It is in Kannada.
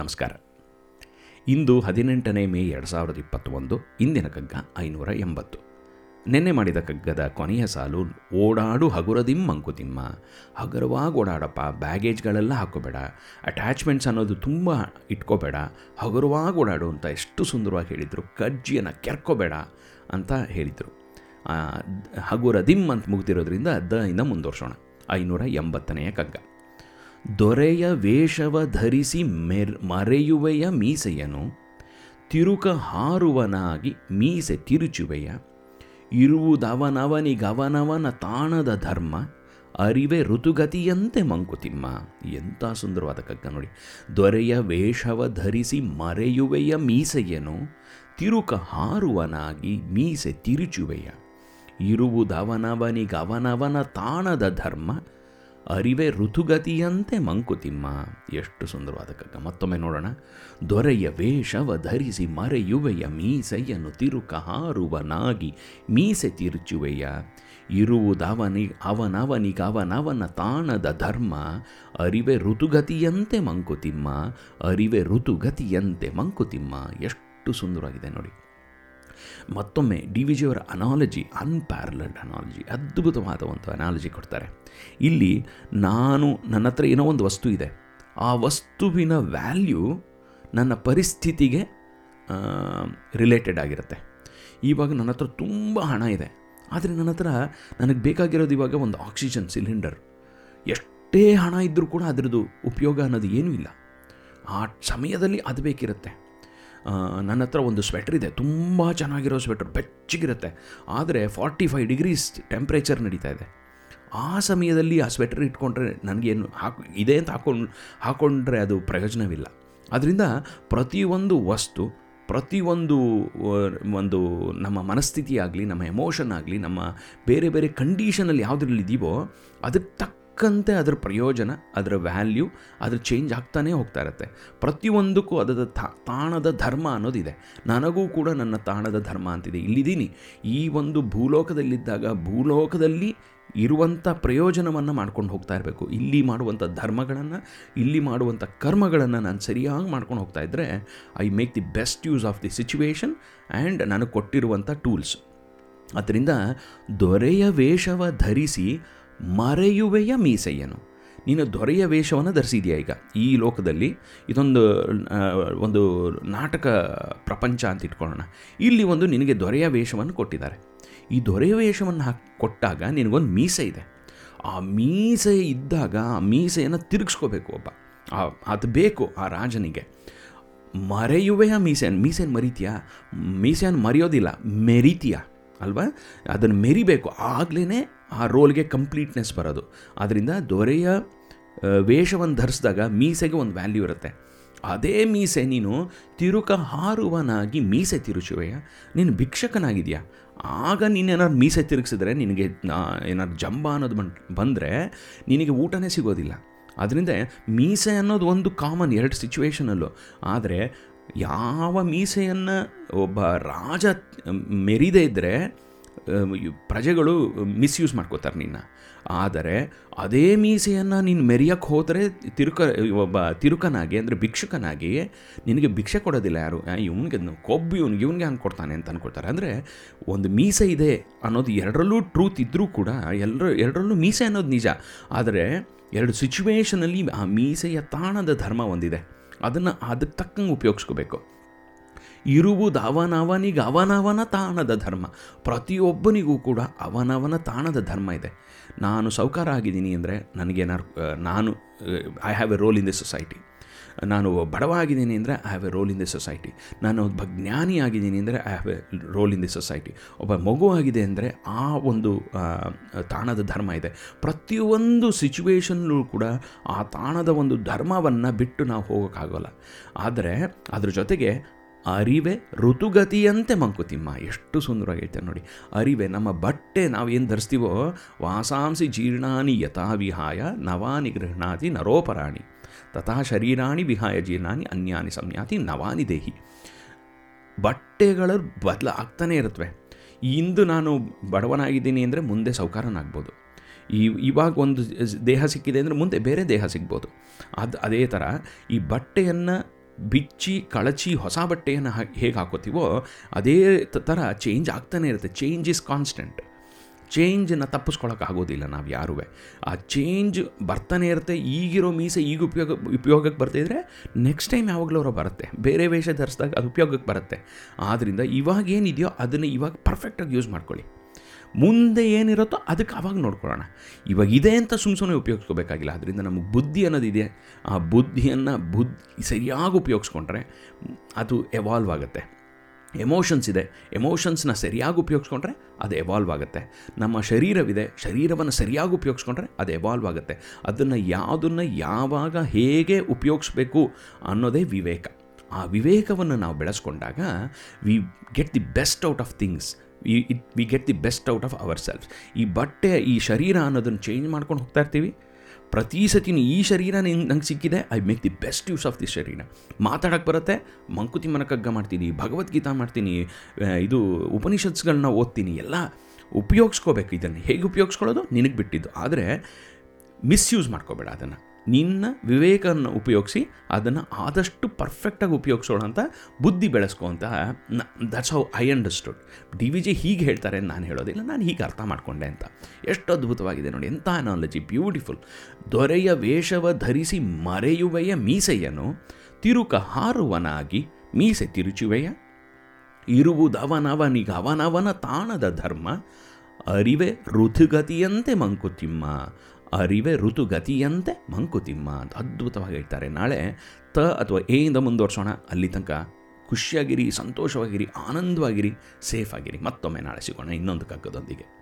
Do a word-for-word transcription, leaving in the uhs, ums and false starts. ನಮಸ್ಕಾರ. ಇಂದು ಹದಿನೆಂಟನೇ ಮೇ ಎರಡು ಸಾವಿರದ ಇಪ್ಪತ್ತೊಂದು. ಇಂದಿನ ಕಗ್ಗ ಐನೂರ ಎಂಬತ್ತು. ನೆನ್ನೆ ಮಾಡಿದ ಕಗ್ಗದ ಕೊನೆಯ ಸಾಲು ಓಡಾಡು ಹಗುರದಿಮ್ ಮಂಕುತಿಮ್ಮ, ಹಗುರವಾಗಿ ಓಡಾಡಪ್ಪ, ಬ್ಯಾಗೇಜ್ಗಳೆಲ್ಲ ಹಾಕೋಬೇಡ, ಅಟ್ಯಾಚ್ಮೆಂಟ್ಸ್ ಅನ್ನೋದು ತುಂಬ ಇಟ್ಕೋಬೇಡ, ಹಗುರವಾಗಿ ಓಡಾಡು ಅಂತ ಎಷ್ಟು ಸುಂದರವಾಗಿ ಹೇಳಿದರು. ಕಜ್ಜಿಯನ್ನು ಕೆರ್ಕೋಬೇಡ ಅಂತ ಹೇಳಿದರು. ಹಗುರದಿಮ್ ಅಂತ ಮುಗ್ದಿರೋದ್ರಿಂದ ಅದರಿಂದ ಮುಂದುವರ್ಸೋಣ. ಐನೂರ ಎಂಬತ್ತನೆಯ ಕಗ್ಗ. ದೊರೆಯ ವೇಷವ ಧರಿಸಿ ಮೆರ್ ಮರೆಯುವೆಯ ಮೀಸೆಯನು, ತಿರುಕ ಹಾರುವನಾಗಿ ಮೀಸೆ ತಿರುಚುವೆಯ, ಇರುವುದವನವನಿಗವನವನ ತಾಣದ ಧರ್ಮ, ಅರಿವೆ ಋತುಗತಿಯಂತೆ ಮಂಕುತಿಮ್ಮ. ಎಂಥ ಸುಂದರವಾದ ಕಗ್ಗ ನೋಡಿ. ದೊರೆಯ ವೇಷವ ಧರಿಸಿ ಮರೆಯುವೆಯ ಮೀಸೆಯನು, ತಿರುಕ ಹಾರುವನಾಗಿ ಮೀಸೆ ತಿರುಚುವೆಯ, ಇರುವುದವನವನಿಗವನವನ ತಾಣದ ಧರ್ಮ, ಅರಿವೆ ಋತುಗತಿಯಂತೆ ಮಂಕುತಿಮ್ಮ. ಎಷ್ಟು ಸುಂದರವಾದ ಕಗ್ಗ. ಮತ್ತೊಮ್ಮೆ ನೋಡೋಣ. ದೊರೆಯ ವೇಷವ ಧರಿಸಿ ಮರೆಯುವೆಯ ಮೀಸೆಯನ್ನು, ತಿರುಕ ಹಾರುವನಾಗಿ ಮೀಸೆ ತಿರುಚುವೆಯ, ಇರುವುದವನಿ ಅವನವನಿಗವನವನ ತಾಣದ ಧರ್ಮ, ಅರಿವೆ ಋತುಗತಿಯಂತೆ ಮಂಕುತಿಮ್ಮ, ಅರಿವೆ ಋತುಗತಿಯಂತೆ ಮಂಕುತಿಮ್ಮ. ಎಷ್ಟು ಸುಂದರವಾಗಿದೆ ನೋಡಿ. ಮತ್ತೊಮ್ಮೆ ಡಿ ವಿ ಜಿಯವರ ಅನಾಲಜಿ, ಅನ್ಪ್ಯಾರಲಡ್ ಅನಾಲಜಿ, ಅದ್ಭುತವಾದ ಒಂದು ಅನಾಲಜಿ ಕೊಡ್ತಾರೆ. ಇಲ್ಲಿ ನಾನು ನನ್ನ ಹತ್ರ ಏನೋ ಒಂದು ವಸ್ತು ಇದೆ, ಆ ವಸ್ತುವಿನ ವ್ಯಾಲ್ಯೂ ನನ್ನ ಪರಿಸ್ಥಿತಿಗೆ ರಿಲೇಟೆಡ್ ಆಗಿರುತ್ತೆ. ಇವಾಗ ನನ್ನ ಹತ್ರ ತುಂಬ ಹಣ ಇದೆ, ಆದರೆ ನನ್ನ ಹತ್ರ ನನಗೆ ಬೇಕಾಗಿರೋದು ಇವಾಗ ಒಂದು ಆಕ್ಸಿಜನ್ ಸಿಲಿಂಡರ್. ಎಷ್ಟೇ ಹಣ ಇದ್ದರೂ ಕೂಡ ಅದರದ್ದು ಉಪಯೋಗ ಅನ್ನೋದು ಏನೂ ಇಲ್ಲ. ಆ ಸಮಯದಲ್ಲಿ ಅದು ಬೇಕಿರುತ್ತೆ. ನನ್ನ ಹತ್ರ ಒಂದು ಸ್ವೆಟ್ರ್ ಇದೆ, ತುಂಬ ಚೆನ್ನಾಗಿರೋ ಸ್ವೆಟ್ರ್, ಬೆಚ್ಚಗಿರುತ್ತೆ, ಆದರೆ ಫಾರ್ಟಿ ಫೈವ್ ಡಿಗ್ರೀಸ್ ಟೆಂಪ್ರೇಚರ್ ನಡೀತಾ ಇದೆ. ಆ ಸಮಯದಲ್ಲಿ ಆ ಸ್ವೆಟ್ರ್ ಇಟ್ಕೊಂಡ್ರೆ ನನಗೇನು ಹಾಕಿ ಇದೆ ಅಂತ ಹಾಕೊಂಡು ಹಾಕ್ಕೊಂಡ್ರೆ ಅದು ಪ್ರಯೋಜನವಿಲ್ಲ. ಆದ್ದರಿಂದ ಪ್ರತಿಯೊಂದು ವಸ್ತು, ಪ್ರತಿಯೊಂದು ಒಂದು ನಮ್ಮ ಮನಸ್ಥಿತಿ ಆಗಲಿ, ನಮ್ಮ ಎಮೋಷನ್ ಆಗಲಿ, ನಮ್ಮ ಬೇರೆ ಬೇರೆ ಕಂಡೀಷನಲ್ಲಿ ಯಾವುದ್ರಲ್ಲಿದ್ದೀವೋ ಅದಕ್ಕೆ ತಕ್ಕ ಂತೆ ಅದರ ಪ್ರಯೋಜನ, ಅದರ ವ್ಯಾಲ್ಯೂ, ಅದರ ಚೇಂಜ್ ಆಗ್ತಾನೇ ಹೋಗ್ತಾ ಇರುತ್ತೆ. ಪ್ರತಿಯೊಂದಕ್ಕೂ ಅದರ ತಾಣದ ಧರ್ಮ ಅನ್ನೋದಿದೆ. ನನಗೂ ಕೂಡ ನನ್ನ ತಾಣದ ಧರ್ಮ ಅಂತಿದೆ. ಇಲ್ಲಿದ್ದೀನಿ, ಈ ಒಂದು ಭೂಲೋಕದಲ್ಲಿದ್ದಾಗ ಭೂಲೋಕದಲ್ಲಿ ಇರುವಂಥ ಪ್ರಯೋಜನವನ್ನು ಮಾಡ್ಕೊಂಡು ಹೋಗ್ತಾ ಇರಬೇಕು. ಇಲ್ಲಿ ಮಾಡುವಂಥ ಧರ್ಮಗಳನ್ನು, ಇಲ್ಲಿ ಮಾಡುವಂಥ ಕರ್ಮಗಳನ್ನು ನಾನು ಸರಿಯಾಗಿ ಮಾಡ್ಕೊಂಡು ಹೋಗ್ತಾ ಇದ್ದರೆ I make the best use of the situation and ನನಗೆ ಕೊಟ್ಟಿರುವಂಥ ಟೂಲ್ಸ್. ಆದ್ದರಿಂದ ದೊರೆಯ ವೇಷವ ಧರಿಸಿ ಮರೆಯುವೆಯ ಮೀಸೆಯನು, ನೀನು ದೊರೆಯ ವೇಷವನ್ನು ಧರಿಸಿದೆಯಾ? ಈಗ ಈ ಲೋಕದಲ್ಲಿ ಇದೊಂದು ಒಂದು ನಾಟಕ ಪ್ರಪಂಚ ಅಂತ ಇಟ್ಕೊಳ್ಳೋಣ. ಇಲ್ಲಿ ಒಂದು ನಿನಗೆ ದೊರೆಯ ವೇಷವನ್ನು ಕೊಟ್ಟಿದ್ದಾರೆ. ಈ ದೊರೆಯ ವೇಷವನ್ನು ಹಾಕಿ ಕೊಟ್ಟಾಗ ನಿನಗೊಂದು ಮೀಸೆ ಇದೆ. ಆ ಮೀಸೆ ಇದ್ದಾಗ ಆ ಮೀಸೆಯನ್ನು ತಿರುಗಿಸ್ಕೋಬೇಕು ಒಬ್ಬ, ಅದು ಬೇಕು ಆ ರಾಜನಿಗೆ. ಮರೆಯುವೆಯ ಮೀಸೆಯನ್ನು, ಮೀಸೆಯನ್ನು ಮರಿತೀಯಾ? ಮೀಸೆಯನ್ನು ಮರೆಯೋದಿಲ್ಲ, ಮೆರಿತೀಯಾ ಅಲ್ವಾ? ಅದನ್ನು ಮೆರಿಬೇಕು, ಆಗಲೇ ಆ ರೋಲ್ಗೆ ಕಂಪ್ಲೀಟ್ನೆಸ್ ಬರೋದು. ಆದ್ದರಿಂದ ದೊರೆಯ ವೇಷವನ್ನು ಧರಿಸಿದಾಗ ಮೀಸೆಗೆ ಒಂದು ವ್ಯಾಲ್ಯೂ ಇರುತ್ತೆ. ಅದೇ ಮೀಸೆ ನೀನು ತಿರುಕ ಹಾರುವನಾಗಿ ಮೀಸೆ ತಿರುಚುವೆಯ, ನೀನು ಭಿಕ್ಷಕನಾಗಿದೆಯಾ? ಆಗ ನೀನೇನಾದ್ರು ಮೀಸೆ ತಿರುಗಿಸಿದ್ರೆ ನಿನಗೆ ಏನಾದ್ರು ಜಂಬ ಅನ್ನೋದು ಬಂದರೆ ನಿನಗೆ ಊಟನೇ ಸಿಗೋದಿಲ್ಲ. ಅದರಿಂದ ಮೀಸೆ ಅನ್ನೋದು ಒಂದು ಕಾಮನ್ ಎರಡು ಸಿಚುವೇಷನಲ್ಲೂ. ಆದರೆ ಯಾವ ಮೀಸೆಯನ್ನು ಒಬ್ಬ ರಾಜ ಮೆರಿದೇ ಇದ್ದರೆ ಪ್ರಜೆಗಳು ಮಿಸ್ಯೂಸ್ ಮಾಡ್ಕೋತಾರೆ ನಿನ್ನ. ಆದರೆ ಅದೇ ಮೀಸೆಯನ್ನು ನೀನು ಮೆರಿಯಕ್ಕೆ ಹೋದರೆ ತಿರುಕ ಒಬ್ಬ ತಿರುಕನಾಗಿ ಅಂದರೆ ಭಿಕ್ಷುಕನಾಗಿ ನಿನಗೆ ಭಿಕ್ಷೆ ಕೊಡೋದಿಲ್ಲ ಯಾರು. ಇವನಿಗೆ ಕೊಬ್ಬು, ಇವನಿಗೆ ಇವನಿಗೆ ಹಂಗೆ ಕೊಡ್ತಾನೆ ಅಂತ ಅಂದ್ಕೊಳ್ತಾರೆ. ಅಂದರೆ ಒಂದು ಮೀಸೆ ಇದೆ ಅನ್ನೋದು, ಎರಡರಲ್ಲೂ ಟ್ರೂತ್ ಇದ್ದರೂ ಕೂಡ ಎಲ್ಲರೂ ಎರಡರಲ್ಲೂ ಮೀಸೆ ಅನ್ನೋದು ನಿಜ. ಆದರೆ ಎರಡು ಸಿಚುವೇಷನಲ್ಲಿ ಆ ಮೀಸೆಯ ತಾಣದ ಧರ್ಮ ಒಂದಿದೆ, ಅದನ್ನು ಅದಕ್ಕೆ ತಕ್ಕಂಗೆ ಉಪಯೋಗಿಸ್ಕೋಬೇಕು. ಇರುವುದು ಅವನವನಿಗೆ ಅವನವನ ತಾಣದ ಧರ್ಮ. ಪ್ರತಿಯೊಬ್ಬನಿಗೂ ಕೂಡ ಅವನವನ ತಾಣದ ಧರ್ಮ ಇದೆ. ನಾನು ಸಾಹುಕಾರ ಆಗಿದ್ದೀನಿ ಅಂದರೆ ನನಗೇನಾರು, ನಾನು I have a role in the society. ನಾನು ಬಡವ ಆಗಿದ್ದೀನಿ ಅಂದರೆ I have a role in the society. ನಾನು ಒಬ್ಬ ಜ್ಞಾನಿ ಆಗಿದ್ದೀನಿ ಅಂದರೆ I have a role in the society. ಒಬ್ಬ ಮಗು ಆಗಿದೆ ಅಂದರೆ ಆ ಒಂದು ತಾಣದ ಧರ್ಮ ಇದೆ. ಪ್ರತಿಯೊಂದು ಸಿಚುವೇಷನ್ನೂ ಕೂಡ ಆ ತಾಣದ ಒಂದು ಧರ್ಮವನ್ನು ಬಿಟ್ಟು ನಾವು ಹೋಗೋಕ್ಕಾಗೋಲ್ಲ. ಆದರೆ ಅದ್ರ ಜೊತೆಗೆ ಅರಿವೆ ಋತುಗತಿಯಂತೆ ಮಂಕುತಿಮ್ಮ. ಎಷ್ಟು ಸುಂದರವಾಗಿ ಹೇಳ್ತಾರೆ ನೋಡಿ. ಅರಿವೆ, ನಮ್ಮ ಬಟ್ಟೆ ನಾವೇನು ಧರಿಸ್ತೀವೋ, ವಾಸಾಂಸಿ ಜೀರ್ಣಾನಿ ಯಥಾವಿಹಾಯ ನವಾನಿ ಗೃಹಣಾತಿ ನರೋಪರಾಣಿ ತಥಾ ಶರೀರಾಣಿ ವಿಹಾಯ ಜೀರ್ಣಾನಿ ಅನ್ಯಾನಿ ಸಂಯಾತಿ ನವಾನಿ ದೇಹಿ. ಬಟ್ಟೆಗಳ ಬದಲಾಗ್ತಾನೆ ಇರುತ್ತವೆ. ಇಂದು ನಾನು ಬಡವನಾಗಿದ್ದೀನಿ ಅಂದರೆ ಮುಂದೆ ಸಾಹುಕಾರನಾಗ್ಬೋದು. ಈ ಇವಾಗ ಒಂದು ದೇಹ ಸಿಕ್ಕಿದೆ ಅಂದರೆ ಮುಂದೆ ಬೇರೆ ದೇಹ ಸಿಗ್ಬೋದು. ಅದು ಅದೇ ಥರ ಈ ಬಟ್ಟೆಯನ್ನು ಬಿಚ್ಚಿ ಕಳಚಿ ಹೊಸ ಬಟ್ಟೆಯನ್ನು ಹಾ ಹೇಗೆ ಹಾಕೋತೀವೋ ಅದೇ ಥರ ಚೇಂಜ್ ಆಗ್ತಾನೆ ಇರುತ್ತೆ. Change is constant. ಚೇಂಜನ್ನು ತಪ್ಪಿಸ್ಕೊಳಕ್ಕಾಗೋದಿಲ್ಲ ನಾವು ಯಾರೂ. ಆ ಚೇಂಜ್ ಬರ್ತಾನೆ ಇರುತ್ತೆ. ಈಗಿರೋ ಮೀಸೆ ಈಗ ಉಪಯೋಗ ಉಪಯೋಗಕ್ಕೆ ಬರ್ತಿದ್ರೆ ನೆಕ್ಸ್ಟ್ ಟೈಮ್ ಯಾವಾಗಲೂ ಅವರ ಬರುತ್ತೆ. ಬೇರೆ ವೇಷ ಧರಿಸಿದಾಗ ಅದು ಉಪಯೋಗಕ್ಕೆ ಬರುತ್ತೆ. ಆದ್ದರಿಂದ ಇವಾಗೇನಿದೆಯೋ ಅದನ್ನು ಇವಾಗ ಪರ್ಫೆಕ್ಟಾಗಿ ಯೂಸ್ ಮಾಡ್ಕೊಳ್ಳಿ. ಮುಂದೆ ಏನಿರುತ್ತೋ ಅದಕ್ಕೆ ಆವಾಗ ನೋಡ್ಕೊಳ್ಳೋಣ. ಇವಾಗ ಇದೆ ಅಂತ ಸುಮ್ಮ ಸುಮ್ಮನೆ ಉಪಯೋಗಿಸ್ಕೋಬೇಕಾಗಿಲ್ಲ. ಅದರಿಂದ ನಮಗೆ ಬುದ್ಧಿ ಅನ್ನೋದಿದೆ. ಆ ಬುದ್ಧಿಯನ್ನು ಬುದ್ ಸರಿಯಾಗಿ ಉಪಯೋಗಿಸ್ಕೊಂಡ್ರೆ ಅದು ಎವಾಲ್ವ್ ಆಗುತ್ತೆ. ಎಮೋಷನ್ಸ್ ಇದೆ, ಎಮೋಷನ್ಸ್ನ ಸರಿಯಾಗಿ ಉಪಯೋಗಿಸ್ಕೊಂಡ್ರೆ ಅದು ಎವಾಲ್ವ್ ಆಗುತ್ತೆ. ನಮ್ಮ ಶರೀರವಿದೆ, ಶರೀರವನ್ನು ಸರಿಯಾಗಿ ಉಪಯೋಗಿಸ್ಕೊಂಡ್ರೆ ಅದು ಎವಾಲ್ವ್ ಆಗುತ್ತೆ. ಅದನ್ನು ಯಾವುದನ್ನು ಯಾವಾಗ ಹೇಗೆ ಉಪಯೋಗಿಸ್ಬೇಕು ಅನ್ನೋದೇ ವಿವೇಕ. ಆ ವಿವೇಕವನ್ನು ನಾವು ಬೆಳೆಸ್ಕೊಂಡಾಗ we get the best out of things. We it we get the best out of ourselves. ಈ ಬಟ್ಟೆ, ಈ ಶರೀರ ಅನ್ನೋದನ್ನು ಚೇಂಜ್ ಮಾಡ್ಕೊಂಡು ಹೋಗ್ತಾ ಇರ್ತೀವಿ. ಪ್ರತಿ ಸತಿನೂ ಈ ಶರೀರ ನಿಂಗೆ ನಂಗೆ ಸಿಕ್ಕಿದೆ, I make the best use of this ಶರೀರ. ಮಾತಾಡೋಕ್ಕೆ ಬರುತ್ತೆ, ಮಂಕುತಿ ಮನಕಗ್ಗ ಮಾಡ್ತೀನಿ, ಭಗವದ್ಗೀತಾ ಮಾಡ್ತೀನಿ, ಇದು ಉಪನಿಷತ್ಸ್ಗಳನ್ನ ಓದ್ತೀನಿ, ಎಲ್ಲ ಉಪಯೋಗಿಸ್ಕೋಬೇಕು. ಇದನ್ನು ಹೇಗೆ ಉಪಯೋಗಿಸ್ಕೊಳ್ಳೋದು ನಿನಗೆ ಬಿಟ್ಟಿದ್ದು. ಆದರೆ ಮಿಸ್ಯೂಸ್ ಮಾಡ್ಕೋಬೇಡ. ಅದನ್ನು ನಿನ್ನ ವಿವೇಕವನ್ನು ಉಪಯೋಗಿಸಿ ಅದನ್ನು ಆದಷ್ಟು ಪರ್ಫೆಕ್ಟಾಗಿ ಉಪಯೋಗಿಸೋಣ ಅಂತ ಬುದ್ಧಿ ಬೆಳೆಸ್ಕೊ ಅಂತ. That's how I understood. D V G ಹೀಗೆ ಹೇಳ್ತಾರೆ, ನಾನು ಹೇಳೋದಿಲ್ಲ, ನಾನು ಹೀಗೆ ಅರ್ಥ ಮಾಡಿಕೊಂಡೆ ಅಂತ. ಎಷ್ಟು ಅದ್ಭುತವಾಗಿದೆ ನೋಡಿ, ಎಂಥ ಅನಾಲಜಿ, ಬ್ಯೂಟಿಫುಲ್. ದೊರೆಯ ವೇಷವ ಧರಿಸಿ ಮರೆಯುವೆಯ ಮೀಸೆಯನ್ನು ತಿರುಕ ಹಾರುವನಾಗಿ ಮೀಸೆ ತಿರುಚುವೆಯ. ಇರುವುದವನವನಿಗೆ ಅವನವನ ತಾಣದ ಧರ್ಮ. ಅರಿವೆ ಋತುಗತಿಯಂತೆ ಮಂಕುತಿಮ್ಮ, ಅರಿವೆ ಋತುಗತಿಯಂತೆ ಮಂಕುತಿಮ್ಮ ಅಂತ ಅದ್ಭುತವಾಗಿ ಹೇಳ್ತಾರೆ. ನಾಳೆ ತ ಅಥವಾ ಏಯಿಂದ ಮುಂದುವರ್ಸೋಣ. ಅಲ್ಲಿ ತನಕ ಖುಷಿಯಾಗಿರಿ, ಸಂತೋಷವಾಗಿರಿ, ಆನಂದವಾಗಿರಿ, ಸೇಫಾಗಿರಿ. ಮತ್ತೊಮ್ಮೆ ನಾಳೆ ಸಿಗೋಣ ಇನ್ನೊಂದು ಕಗ್ಗದೊಂದಿಗೆ.